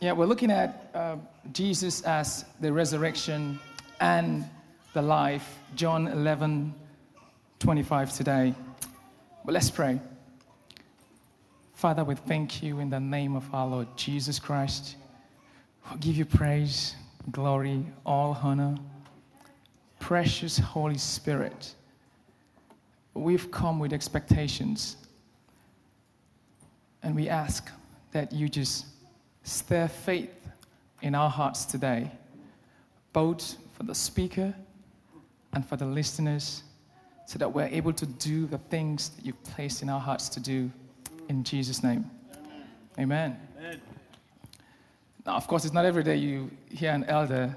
Yeah, we're looking at Jesus as the resurrection and the life, John 11:25 today. But let's pray. Father, we thank you in the name of our Lord Jesus Christ. We'll give you praise, glory, all honor. Precious Holy Spirit, we've come with expectations, and we ask that you just stir faith in our hearts today, both for the speaker and for the listeners, so that we're able to do the things that you've placed in our hearts to do, in Jesus' name. Amen. Amen. Now, of course, it's not every day you hear an elder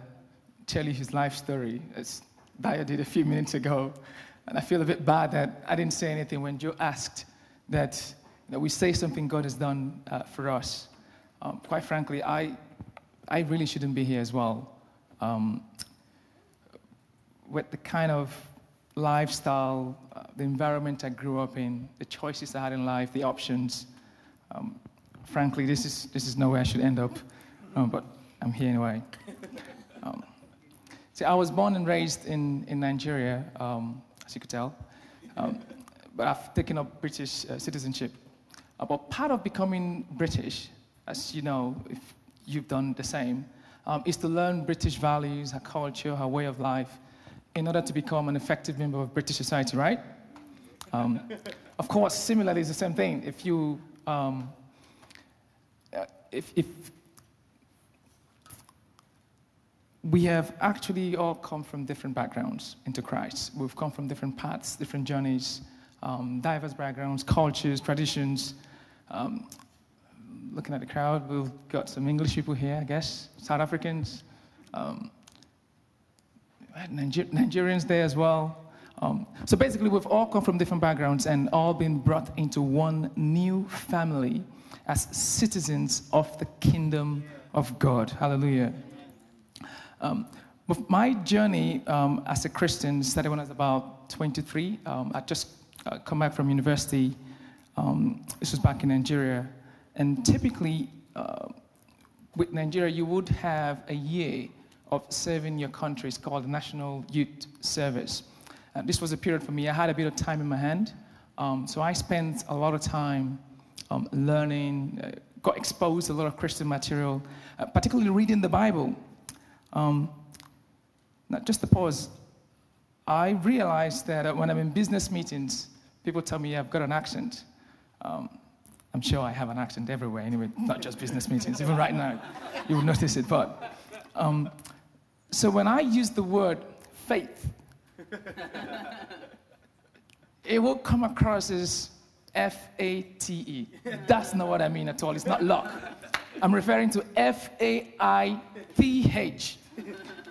tell you his life story, as Daya did a few minutes ago, and I feel a bit bad that I didn't say anything when Joe asked that, we say something God has done for us. Quite frankly, I really shouldn't be here as well. With the kind of lifestyle, the environment I grew up in, the choices I had in life, the options, frankly, this is nowhere I should end up, but I'm here anyway. See, I was born and raised in Nigeria, as you could tell, but I've taken up British citizenship. But part of becoming British, as you know, if you've done the same, is to learn British values, her culture, her way of life, in order to become an effective member of British society, right? Of course, similarly, it's the same thing. If you, if we have actually all come from different backgrounds into Christ. We've come from different paths, different journeys, diverse backgrounds, cultures, traditions. Looking at the crowd, we've got some English people here, I guess, South Africans, Nigerians there as well. So basically, we've all come from different backgrounds and all been brought into one new family as citizens of the kingdom of God. Hallelujah. But my journey as a Christian started when I was about 23. I just come back from university. This was back in Nigeria. And typically, with Nigeria, you would have a year of serving your country. It's called the National Youth Service. This was a period for me. I had a bit of time in my hand, so I spent a lot of time learning, got exposed to a lot of Christian material, particularly reading the Bible. Now, just to pause, I realized that when I'm in business meetings, people tell me I've got an accent. I'm sure I have an accent everywhere, anyway, not just business meetings. Even right now, you will notice it. But so when I use the word faith, it will come across as F-A-T-E. That's not what I mean at all. It's not luck. I'm referring to F-A-I-T-H.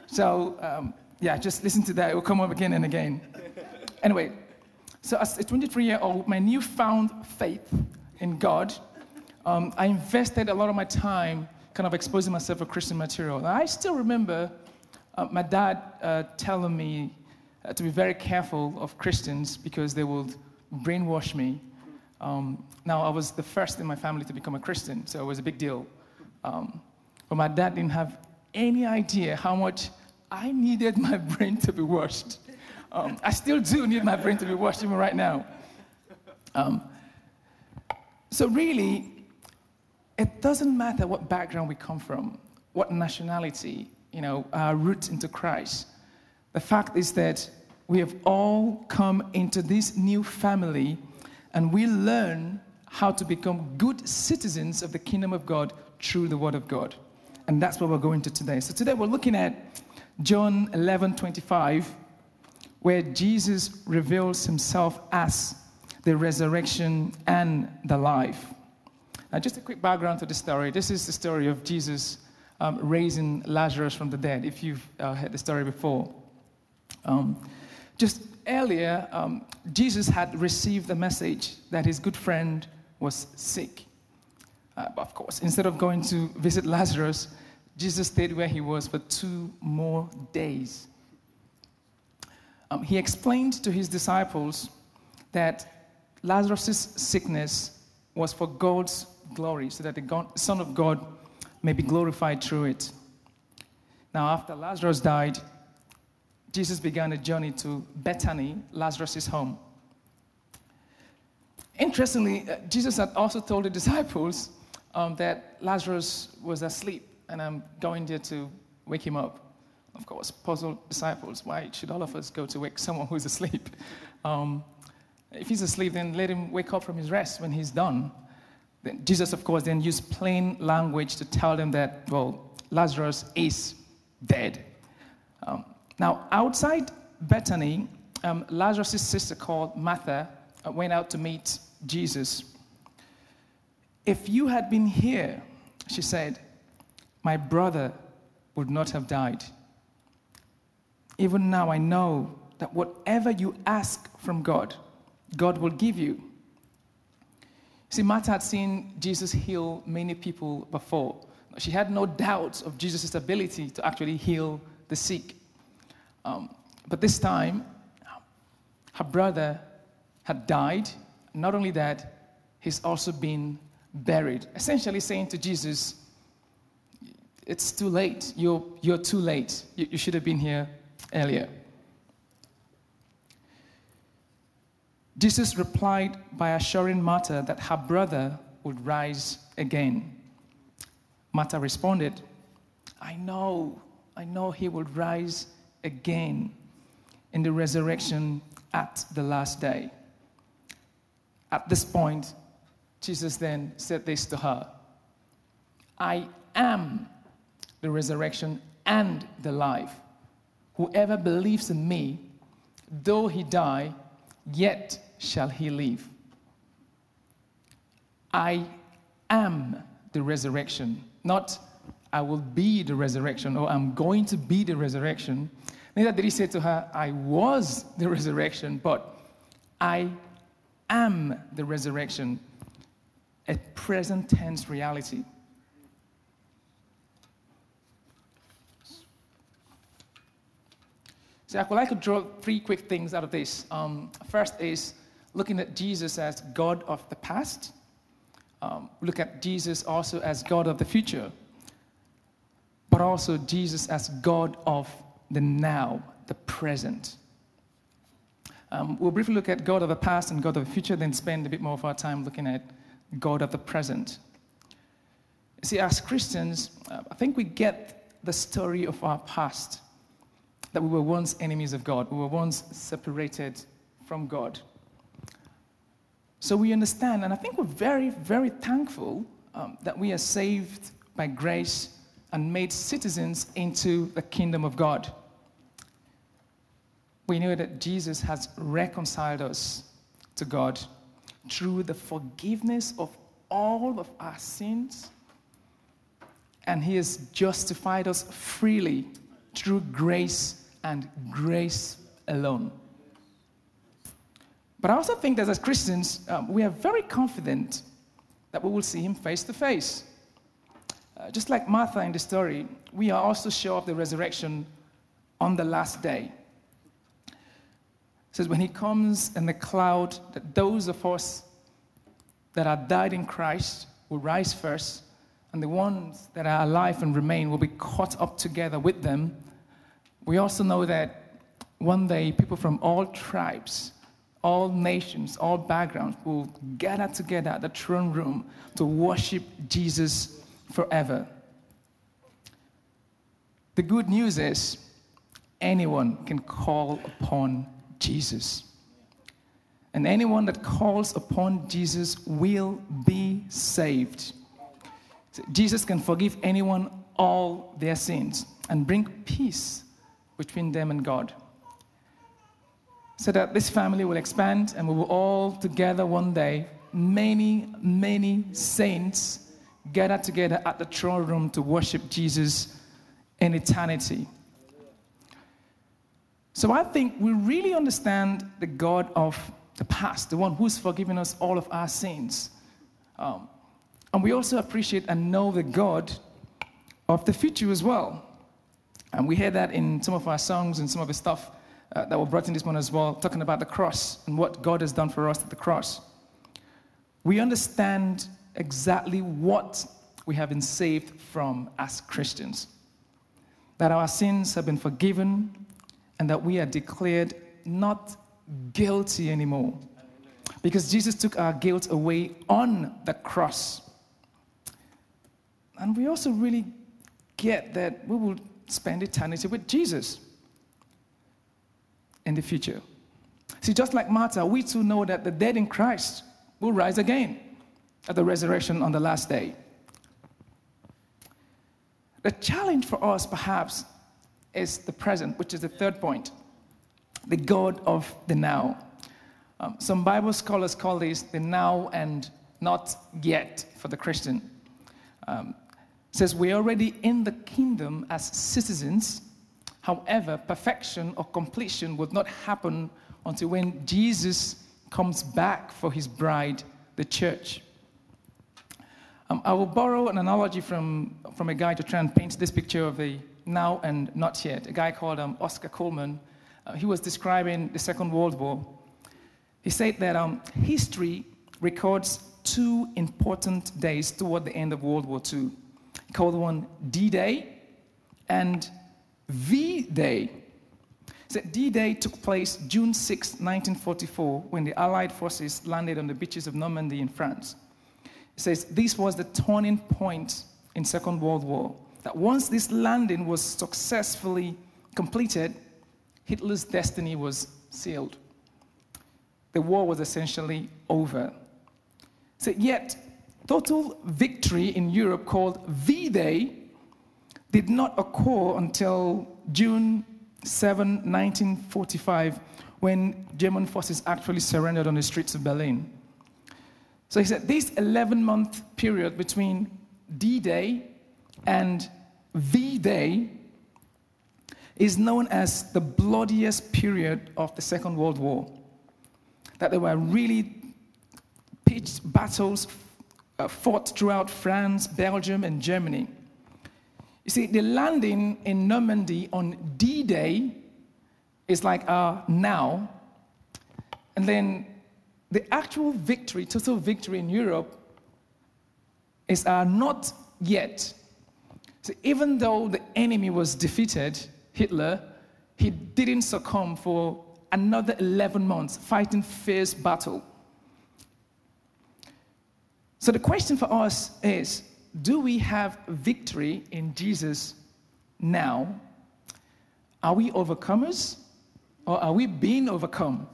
So yeah, just listen to that. It will come up again and again. Anyway, so as a 23-year-old, my newfound faith in God, I invested a lot of my time kind of exposing myself to Christian material. And I still remember my dad telling me to be very careful of Christians because they would brainwash me. Now, I was the first in my family to become a Christian, so it was a big deal. But my dad didn't have any idea how much I needed my brain to be washed. I still do need my brain to be washed even right now. So really, it doesn't matter what background we come from, what nationality, you know, our roots into Christ. The fact is that we have all come into this new family, and we learn how to become good citizens of the kingdom of God through the word of God. And that's what we're going to today. So today we're looking at John 11:25, where Jesus reveals himself as the resurrection and the life. Now, just a quick background to the story. This is the story of Jesus raising Lazarus from the dead, if you've heard the story before. Just earlier, Jesus had received the message that his good friend was sick. Of course, instead of going to visit Lazarus, Jesus stayed where he was for 2 more days. He explained to his disciples that Lazarus' sickness was for God's glory, so that the Son of God may be glorified through it. Now, after Lazarus died, Jesus began a journey to Bethany, Lazarus' home. Interestingly, Jesus had also told the disciples that Lazarus was asleep, and I'm going there to wake him up. Of course, puzzled disciples, why should all of us go to wake someone who's asleep? If he's asleep, then let him wake up from his rest when he's done. Then Jesus, of course, then used plain language to tell them that, well, Lazarus is dead. Now, outside Bethany, Lazarus' sister called Martha went out to meet Jesus. If you had been here, she said, my brother would not have died. Even now I know that whatever you ask from God, God will give you. See, Martha had seen Jesus heal many people before. She had no doubts of Jesus' ability to actually heal the sick. But this time, her brother had died. Not only that, he's also been buried, essentially saying to Jesus, it's too late. You're too late. You should have been here earlier. Jesus replied by assuring Martha that her brother would rise again. Martha responded, I know he will rise again in the resurrection at the last day. At this point, Jesus then said this to her, I am the resurrection and the life. Whoever believes in me, though he die, yet shall he live. I am the resurrection, not I will be the resurrection or I'm going to be the resurrection. Neither did he say to her, I was the resurrection, but I am the resurrection, a present tense reality. So I would like to draw three quick things out of this. First is looking at Jesus as God of the past. Look at Jesus also as God of the future. But also Jesus as God of the now, the present. We'll briefly look at God of the past and God of the future, then spend a bit more of our time looking at God of the present. See, as Christians, I think we get the story of our past. That we were once enemies of God. We were once separated from God. So we understand, and I think we're very, very thankful that we are saved by grace and made citizens into the kingdom of God. We know that Jesus has reconciled us to God through the forgiveness of all of our sins, and he has justified us freely through grace and grace alone. But I also think that as Christians, we are very confident that we will see him face to face. Just like Martha in the story, we are also sure of the resurrection on the last day. It says, when he comes in the cloud, that those of us that are died in Christ will rise first, and the ones that are alive and remain will be caught up together with them. We also know that one day people from all tribes, all nations, all backgrounds will gather together at the throne room to worship Jesus forever. The good news is anyone can call upon Jesus. And anyone that calls upon Jesus will be saved. Jesus can forgive anyone all their sins and bring peace between them and God, so that this family will expand and we will all together one day, many, many saints gather together at the throne room to worship Jesus in eternity. So I think we really understand the God of the past, the one who's forgiven us all of our sins. And we also appreciate and know the God of the future as well. And we hear that in some of our songs and some of the stuff that were brought in this morning as well, talking about the cross and what God has done for us at the cross. We understand exactly what we have been saved from as Christians, that our sins have been forgiven, and that we are declared not guilty anymore, because Jesus took our guilt away on the cross. And we also really get that we will spend eternity with Jesus in the future. See, just like Martha, we too know that the dead in Christ will rise again at the resurrection on the last day. The challenge for us, perhaps, is the present, which is the third point, the God of the now. Some Bible scholars call this the now and not yet for the Christian. It says we're already in the kingdom as citizens. However, perfection or completion would not happen until when Jesus comes back for his bride, the church. I will borrow an analogy from a guy to try and paint this picture of the now and not yet, a guy called Oscar Coleman. He was describing the Second World War. He said that history records two important days toward the end of World War II. He called one D-Day and V-Day. So D-Day took place June 6, 1944, when the Allied forces landed on the beaches of Normandy in France. It says this was the turning point in Second World War, that once this landing was successfully completed, Hitler's destiny was sealed. The war was essentially over. So yet, total victory in Europe, called V-Day, did not occur until June 7, 1945, when German forces actually surrendered on the streets of Berlin. So he said this 11-month period between D-Day and V-Day is known as the bloodiest period of the Second World War. That there were really pitched battles fought throughout France, Belgium, and Germany. You see, the landing in Normandy on D-Day is like our now, and then the actual victory, total victory in Europe, is our not yet. So even though the enemy was defeated, Hitler, he didn't succumb for another 11 months, fighting fierce battle. So the question for us is, do we have victory in Jesus now? Are we overcomers, or are we being overcome?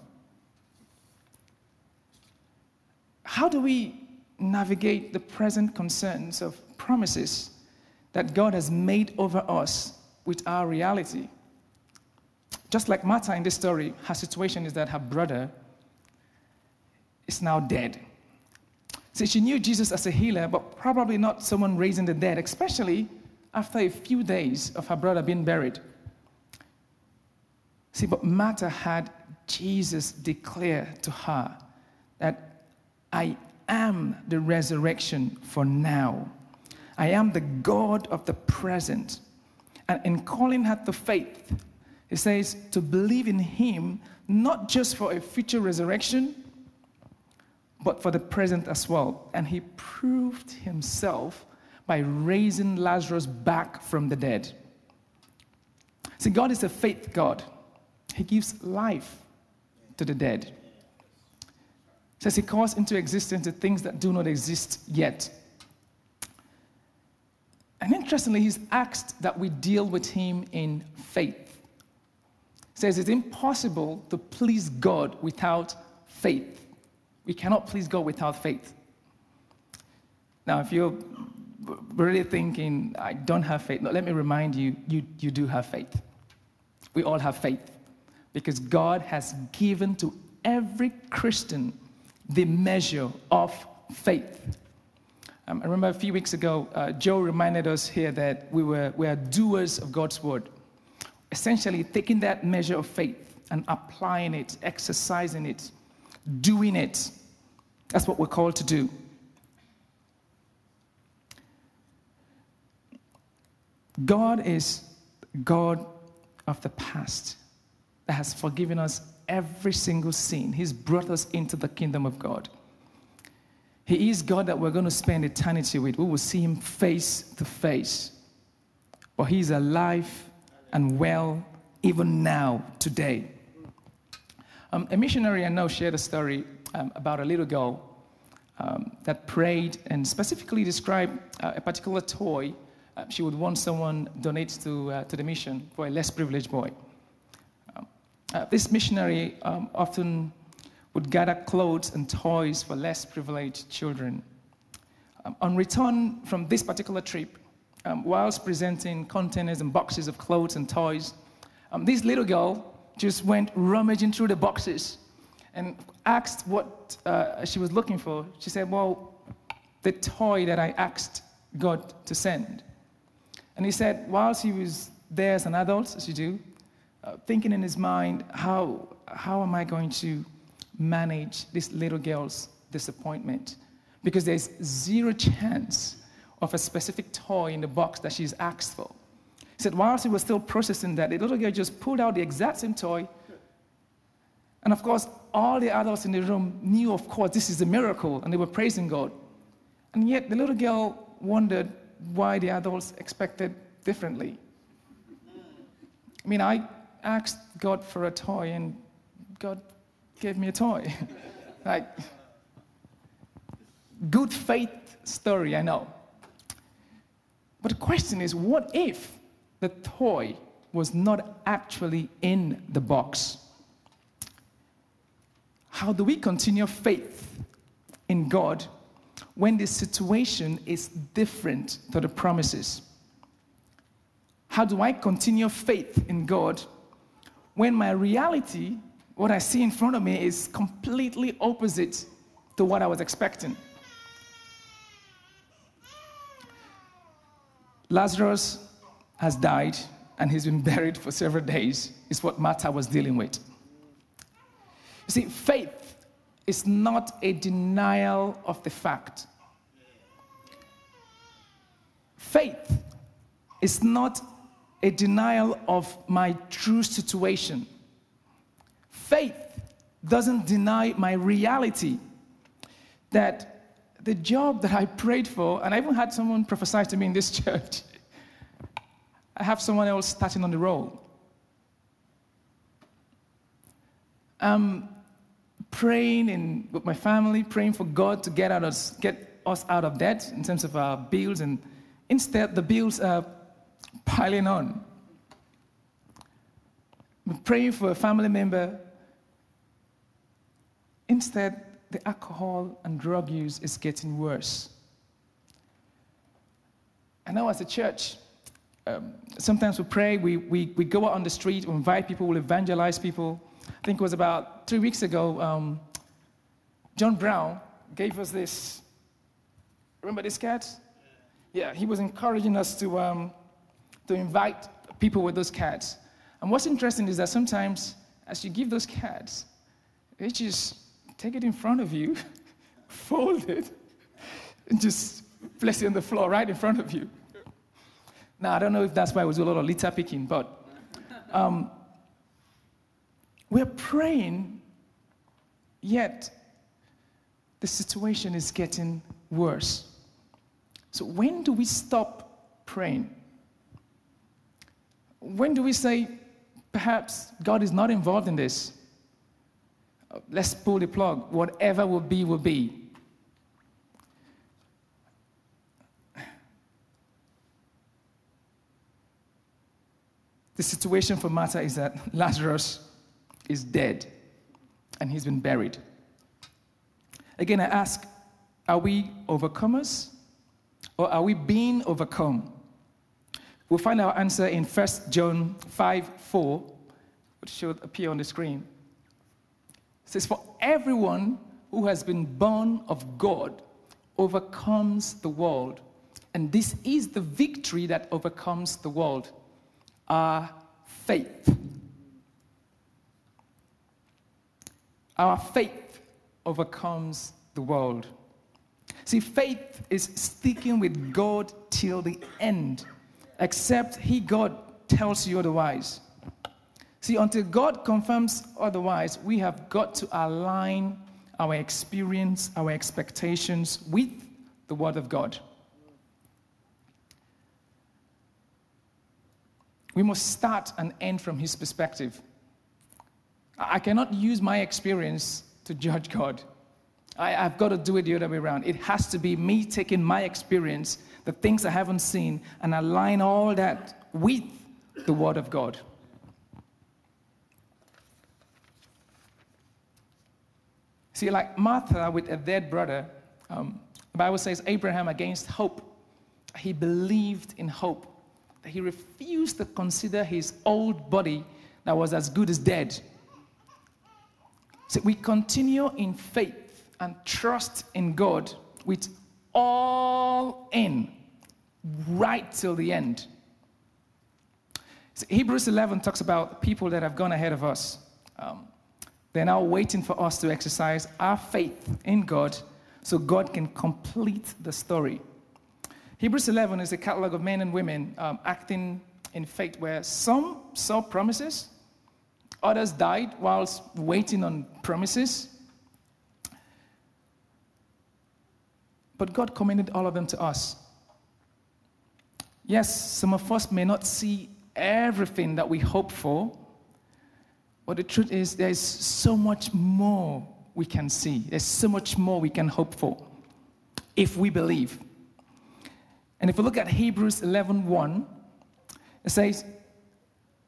How do we navigate the present concerns of promises that God has made over us with our reality? Just like Martha in this story, her situation is that her brother is now dead. See, she knew Jesus as a healer, but probably not someone raising the dead, especially after a few days of her brother being buried. See, but Martha had Jesus declare to her that I am the resurrection for now. I am the God of the present. And in calling her to faith, it says to believe in him, not just for a future resurrection, but for the present as well. And he proved himself by raising Lazarus back from the dead. See, God is a faith God. He gives life to the dead. It says he calls into existence the things that do not exist yet. And interestingly, he's asked that we deal with him in faith. He says it's impossible to please God without faith. We cannot please God without faith. Now, if you're really thinking, I don't have faith, no, let me remind you, you do have faith. We all have faith, because God has given to every Christian the measure of faith. I remember a few weeks ago, Joe reminded us here that we are doers of God's word, essentially taking that measure of faith and applying it, exercising it, doing it. That's what we're called to do. God is God of the past that has forgiven us every single sin. He's brought us into the kingdom of God. He is God that we're going to spend eternity with. We will see him face to face. But he is alive and well even now, today. A missionary I know shared a story about a little girl that prayed and specifically described a particular toy she would want someone donate to the mission for a less privileged boy. This missionary often would gather clothes and toys for less privileged children. On return from this particular trip, whilst presenting containers and boxes of clothes and toys, this little girl just went rummaging through the boxes and asked what she was looking for. She said, well, the toy that I asked God to send. And he said, whilst he was there as an adult, as you do, thinking in his mind, how am I going to manage this little girl's disappointment? Because there's zero chance of a specific toy in the box that she's asked for. He said, whilst he was still processing that, the little girl just pulled out the exact same toy. And of course, all the adults in the room knew, of course, this is a miracle, and they were praising God. And yet the little girl wondered why the adults expected differently. I mean, I asked God for a toy, and God gave me a toy. Like, good faith story, I know. But the question is, what if the toy was not actually in the box? How do we continue faith in God when the situation is different to the promises? How do I continue faith in God when my reality, what I see in front of me, is completely opposite to what I was expecting? Lazarus has died, and he's been buried for several days, is what Martha was dealing with. You see, faith is not a denial of the fact. Faith is not a denial of my true situation. Faith doesn't deny my reality that the job that I prayed for, and I even had someone prophesy to me in this church, I have someone else starting on the roll. I'm praying with my family, praying for God to get us out of debt in terms of our bills, and instead the bills are piling on. We're praying for a family member, instead the alcohol and drug use is getting worse. I know as a church, sometimes we pray, we go out on the street, we invite people, we evangelize people. I think it was about 3 weeks ago, John Brown gave us this. Remember this cat? Yeah, he was encouraging us to invite people with those cats. And what's interesting is that sometimes, as you give those cats, they just take it in front of you, fold it, and just place it on the floor right in front of you. Now, I don't know if that's why we do a lot of litter picking, but we're praying, yet the situation is getting worse. So when do we stop praying? When do we say, perhaps God is not involved in this? Let's pull the plug. Whatever will be, will be. The situation for Martha is that Lazarus is dead, and he's been buried. Again, I ask, are we overcomers, or are we being overcome? We'll find our answer in 1 John 5:4, which should appear on the screen. It says, for everyone who has been born of God overcomes the world, and this is the victory that overcomes the world, our faith. Our faith overcomes the world. See, faith is sticking with God till the end, except God tells you otherwise. See, until God confirms otherwise, we have got to align our experience, our expectations with the Word of God. We must start and end from His perspective. I cannot use my experience to judge God. I've got to do it the other way around. It has to be me taking my experience, the things I haven't seen, and align all that with the Word of God. See, like Martha with a dead brother, the Bible says Abraham, against hope, he believed in hope, that he refused to consider his old body that was as good as dead. So we continue in faith and trust in God with all in, right till the end. So Hebrews 11 talks about people that have gone ahead of us. They're now waiting for us to exercise our faith in God so God can complete the story. Hebrews 11 is a catalog of men and women acting in faith, where some saw promises, others died whilst waiting on promises. But God commended all of them to us. Yes, some of us may not see everything that we hope for, but the truth is, there's so much more we can see. There's so much more we can hope for if we believe. And if we look at Hebrews 11:1, it says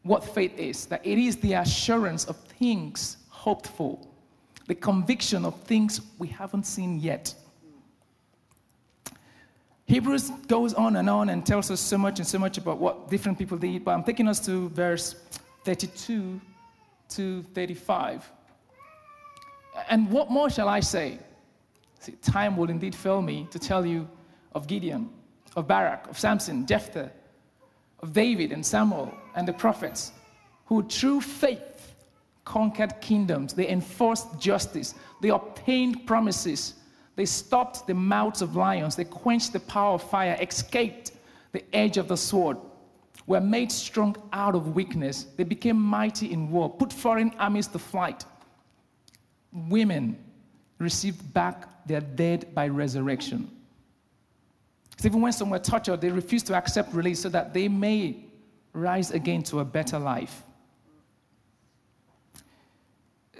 what faith is, that it is the assurance of things hoped for, the conviction of things we haven't seen yet. Hebrews goes on and tells us so much about what different people did, but I'm taking us to verse 32 to 35. And what more shall I say? See, time will indeed fail me to tell you of Gideon, of Barak, of Samson, Jephthah, of David and Samuel and the prophets, who through faith conquered kingdoms, they enforced justice, they obtained promises, they stopped the mouths of lions, they quenched the power of fire, escaped the edge of the sword, were made strong out of weakness. They became mighty in war, put foreign armies to flight. Women received back their dead by resurrection. So even when some were tortured, they refused to accept release so that they may rise again to a better life.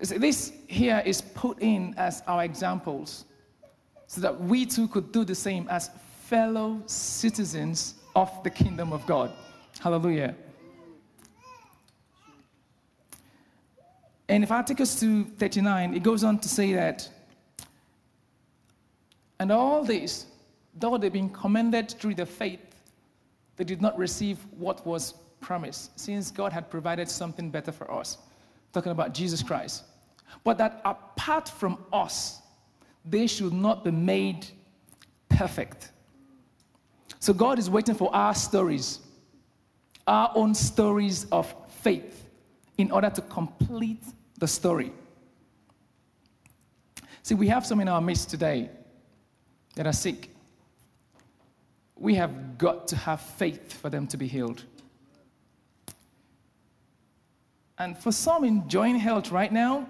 So this here is put in as our examples so that we too could do the same as fellow citizens of the kingdom of God. Hallelujah. And if I take us to 39, it goes on to say that, and all this, though they've been commended through the faith, they did not receive what was promised, since God had provided something better for us. Talking about Jesus Christ. But that apart from us, they should not be made perfect. So God is waiting for our stories, our own stories of faith, in order to complete the story. See, we have some in our midst today that are sick. We have got to have faith for them to be healed. And for some enjoying health right now,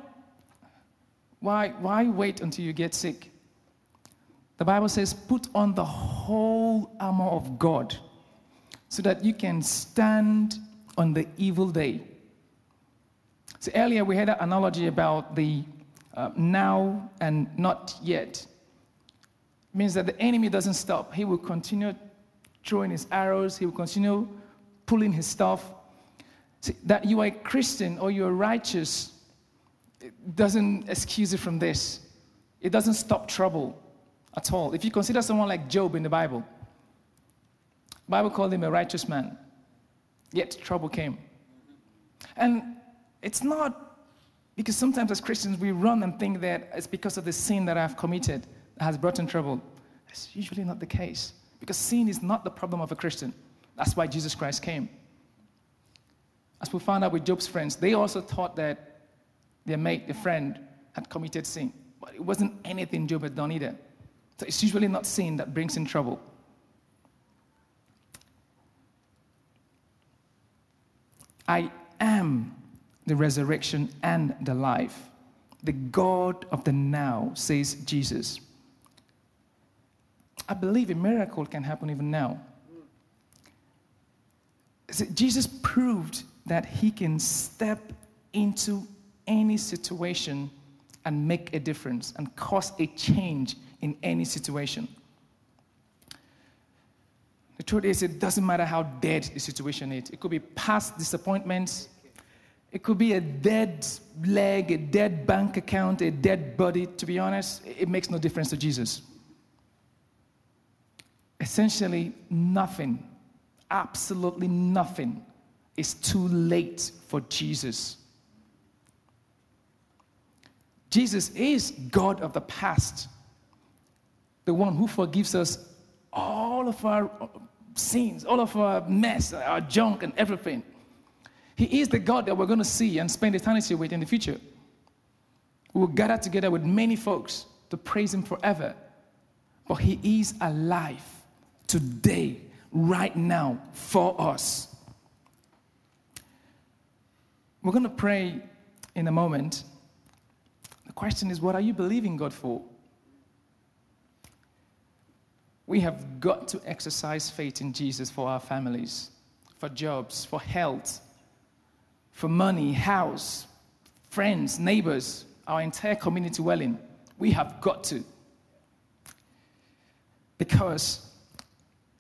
why wait until you get sick? The Bible says, put on the whole armor of God so that you can stand on the evil day. So earlier we had an analogy about the now and not yet. Means that the enemy doesn't stop. He will continue throwing his arrows. He will continue pulling his stuff. See, that you are a Christian or you are righteous, it doesn't excuse you from this. It doesn't stop trouble at all. If you consider someone like Job in the Bible called him a righteous man, yet trouble came. And it's not because sometimes as Christians we run and think that it's because of the sin that I've committed has brought in trouble. That's usually not the case, because sin is not the problem of a Christian. That's why Jesus Christ came. As we found out with Job's friends, they also thought that their mate, their friend, had committed sin, but it wasn't anything Job had done either. So it's usually not sin that brings in trouble. I am the resurrection and the life. the God of the now, says Jesus. I believe a miracle can happen even now. So Jesus proved that he can step into any situation and make a difference and cause a change in any situation. The truth is, it doesn't matter how dead the situation is. It could be past disappointments. It could be a dead leg, a dead bank account, a dead body. To be honest, it makes no difference to Jesus. Essentially, nothing, absolutely nothing is too late for Jesus. Jesus is God of the past, the one who forgives us all of our sins, all of our mess, our junk and everything. He is the God that we're going to see and spend eternity with in the future. We will gather together with many folks to praise him forever. But he is alive today, right now, for us. We're going to pray in a moment. The question is, what are you believing God for? We have got to exercise faith in Jesus for our families, for jobs, for health, for money, house, friends, neighbors, our entire community well-being. We have got to. Because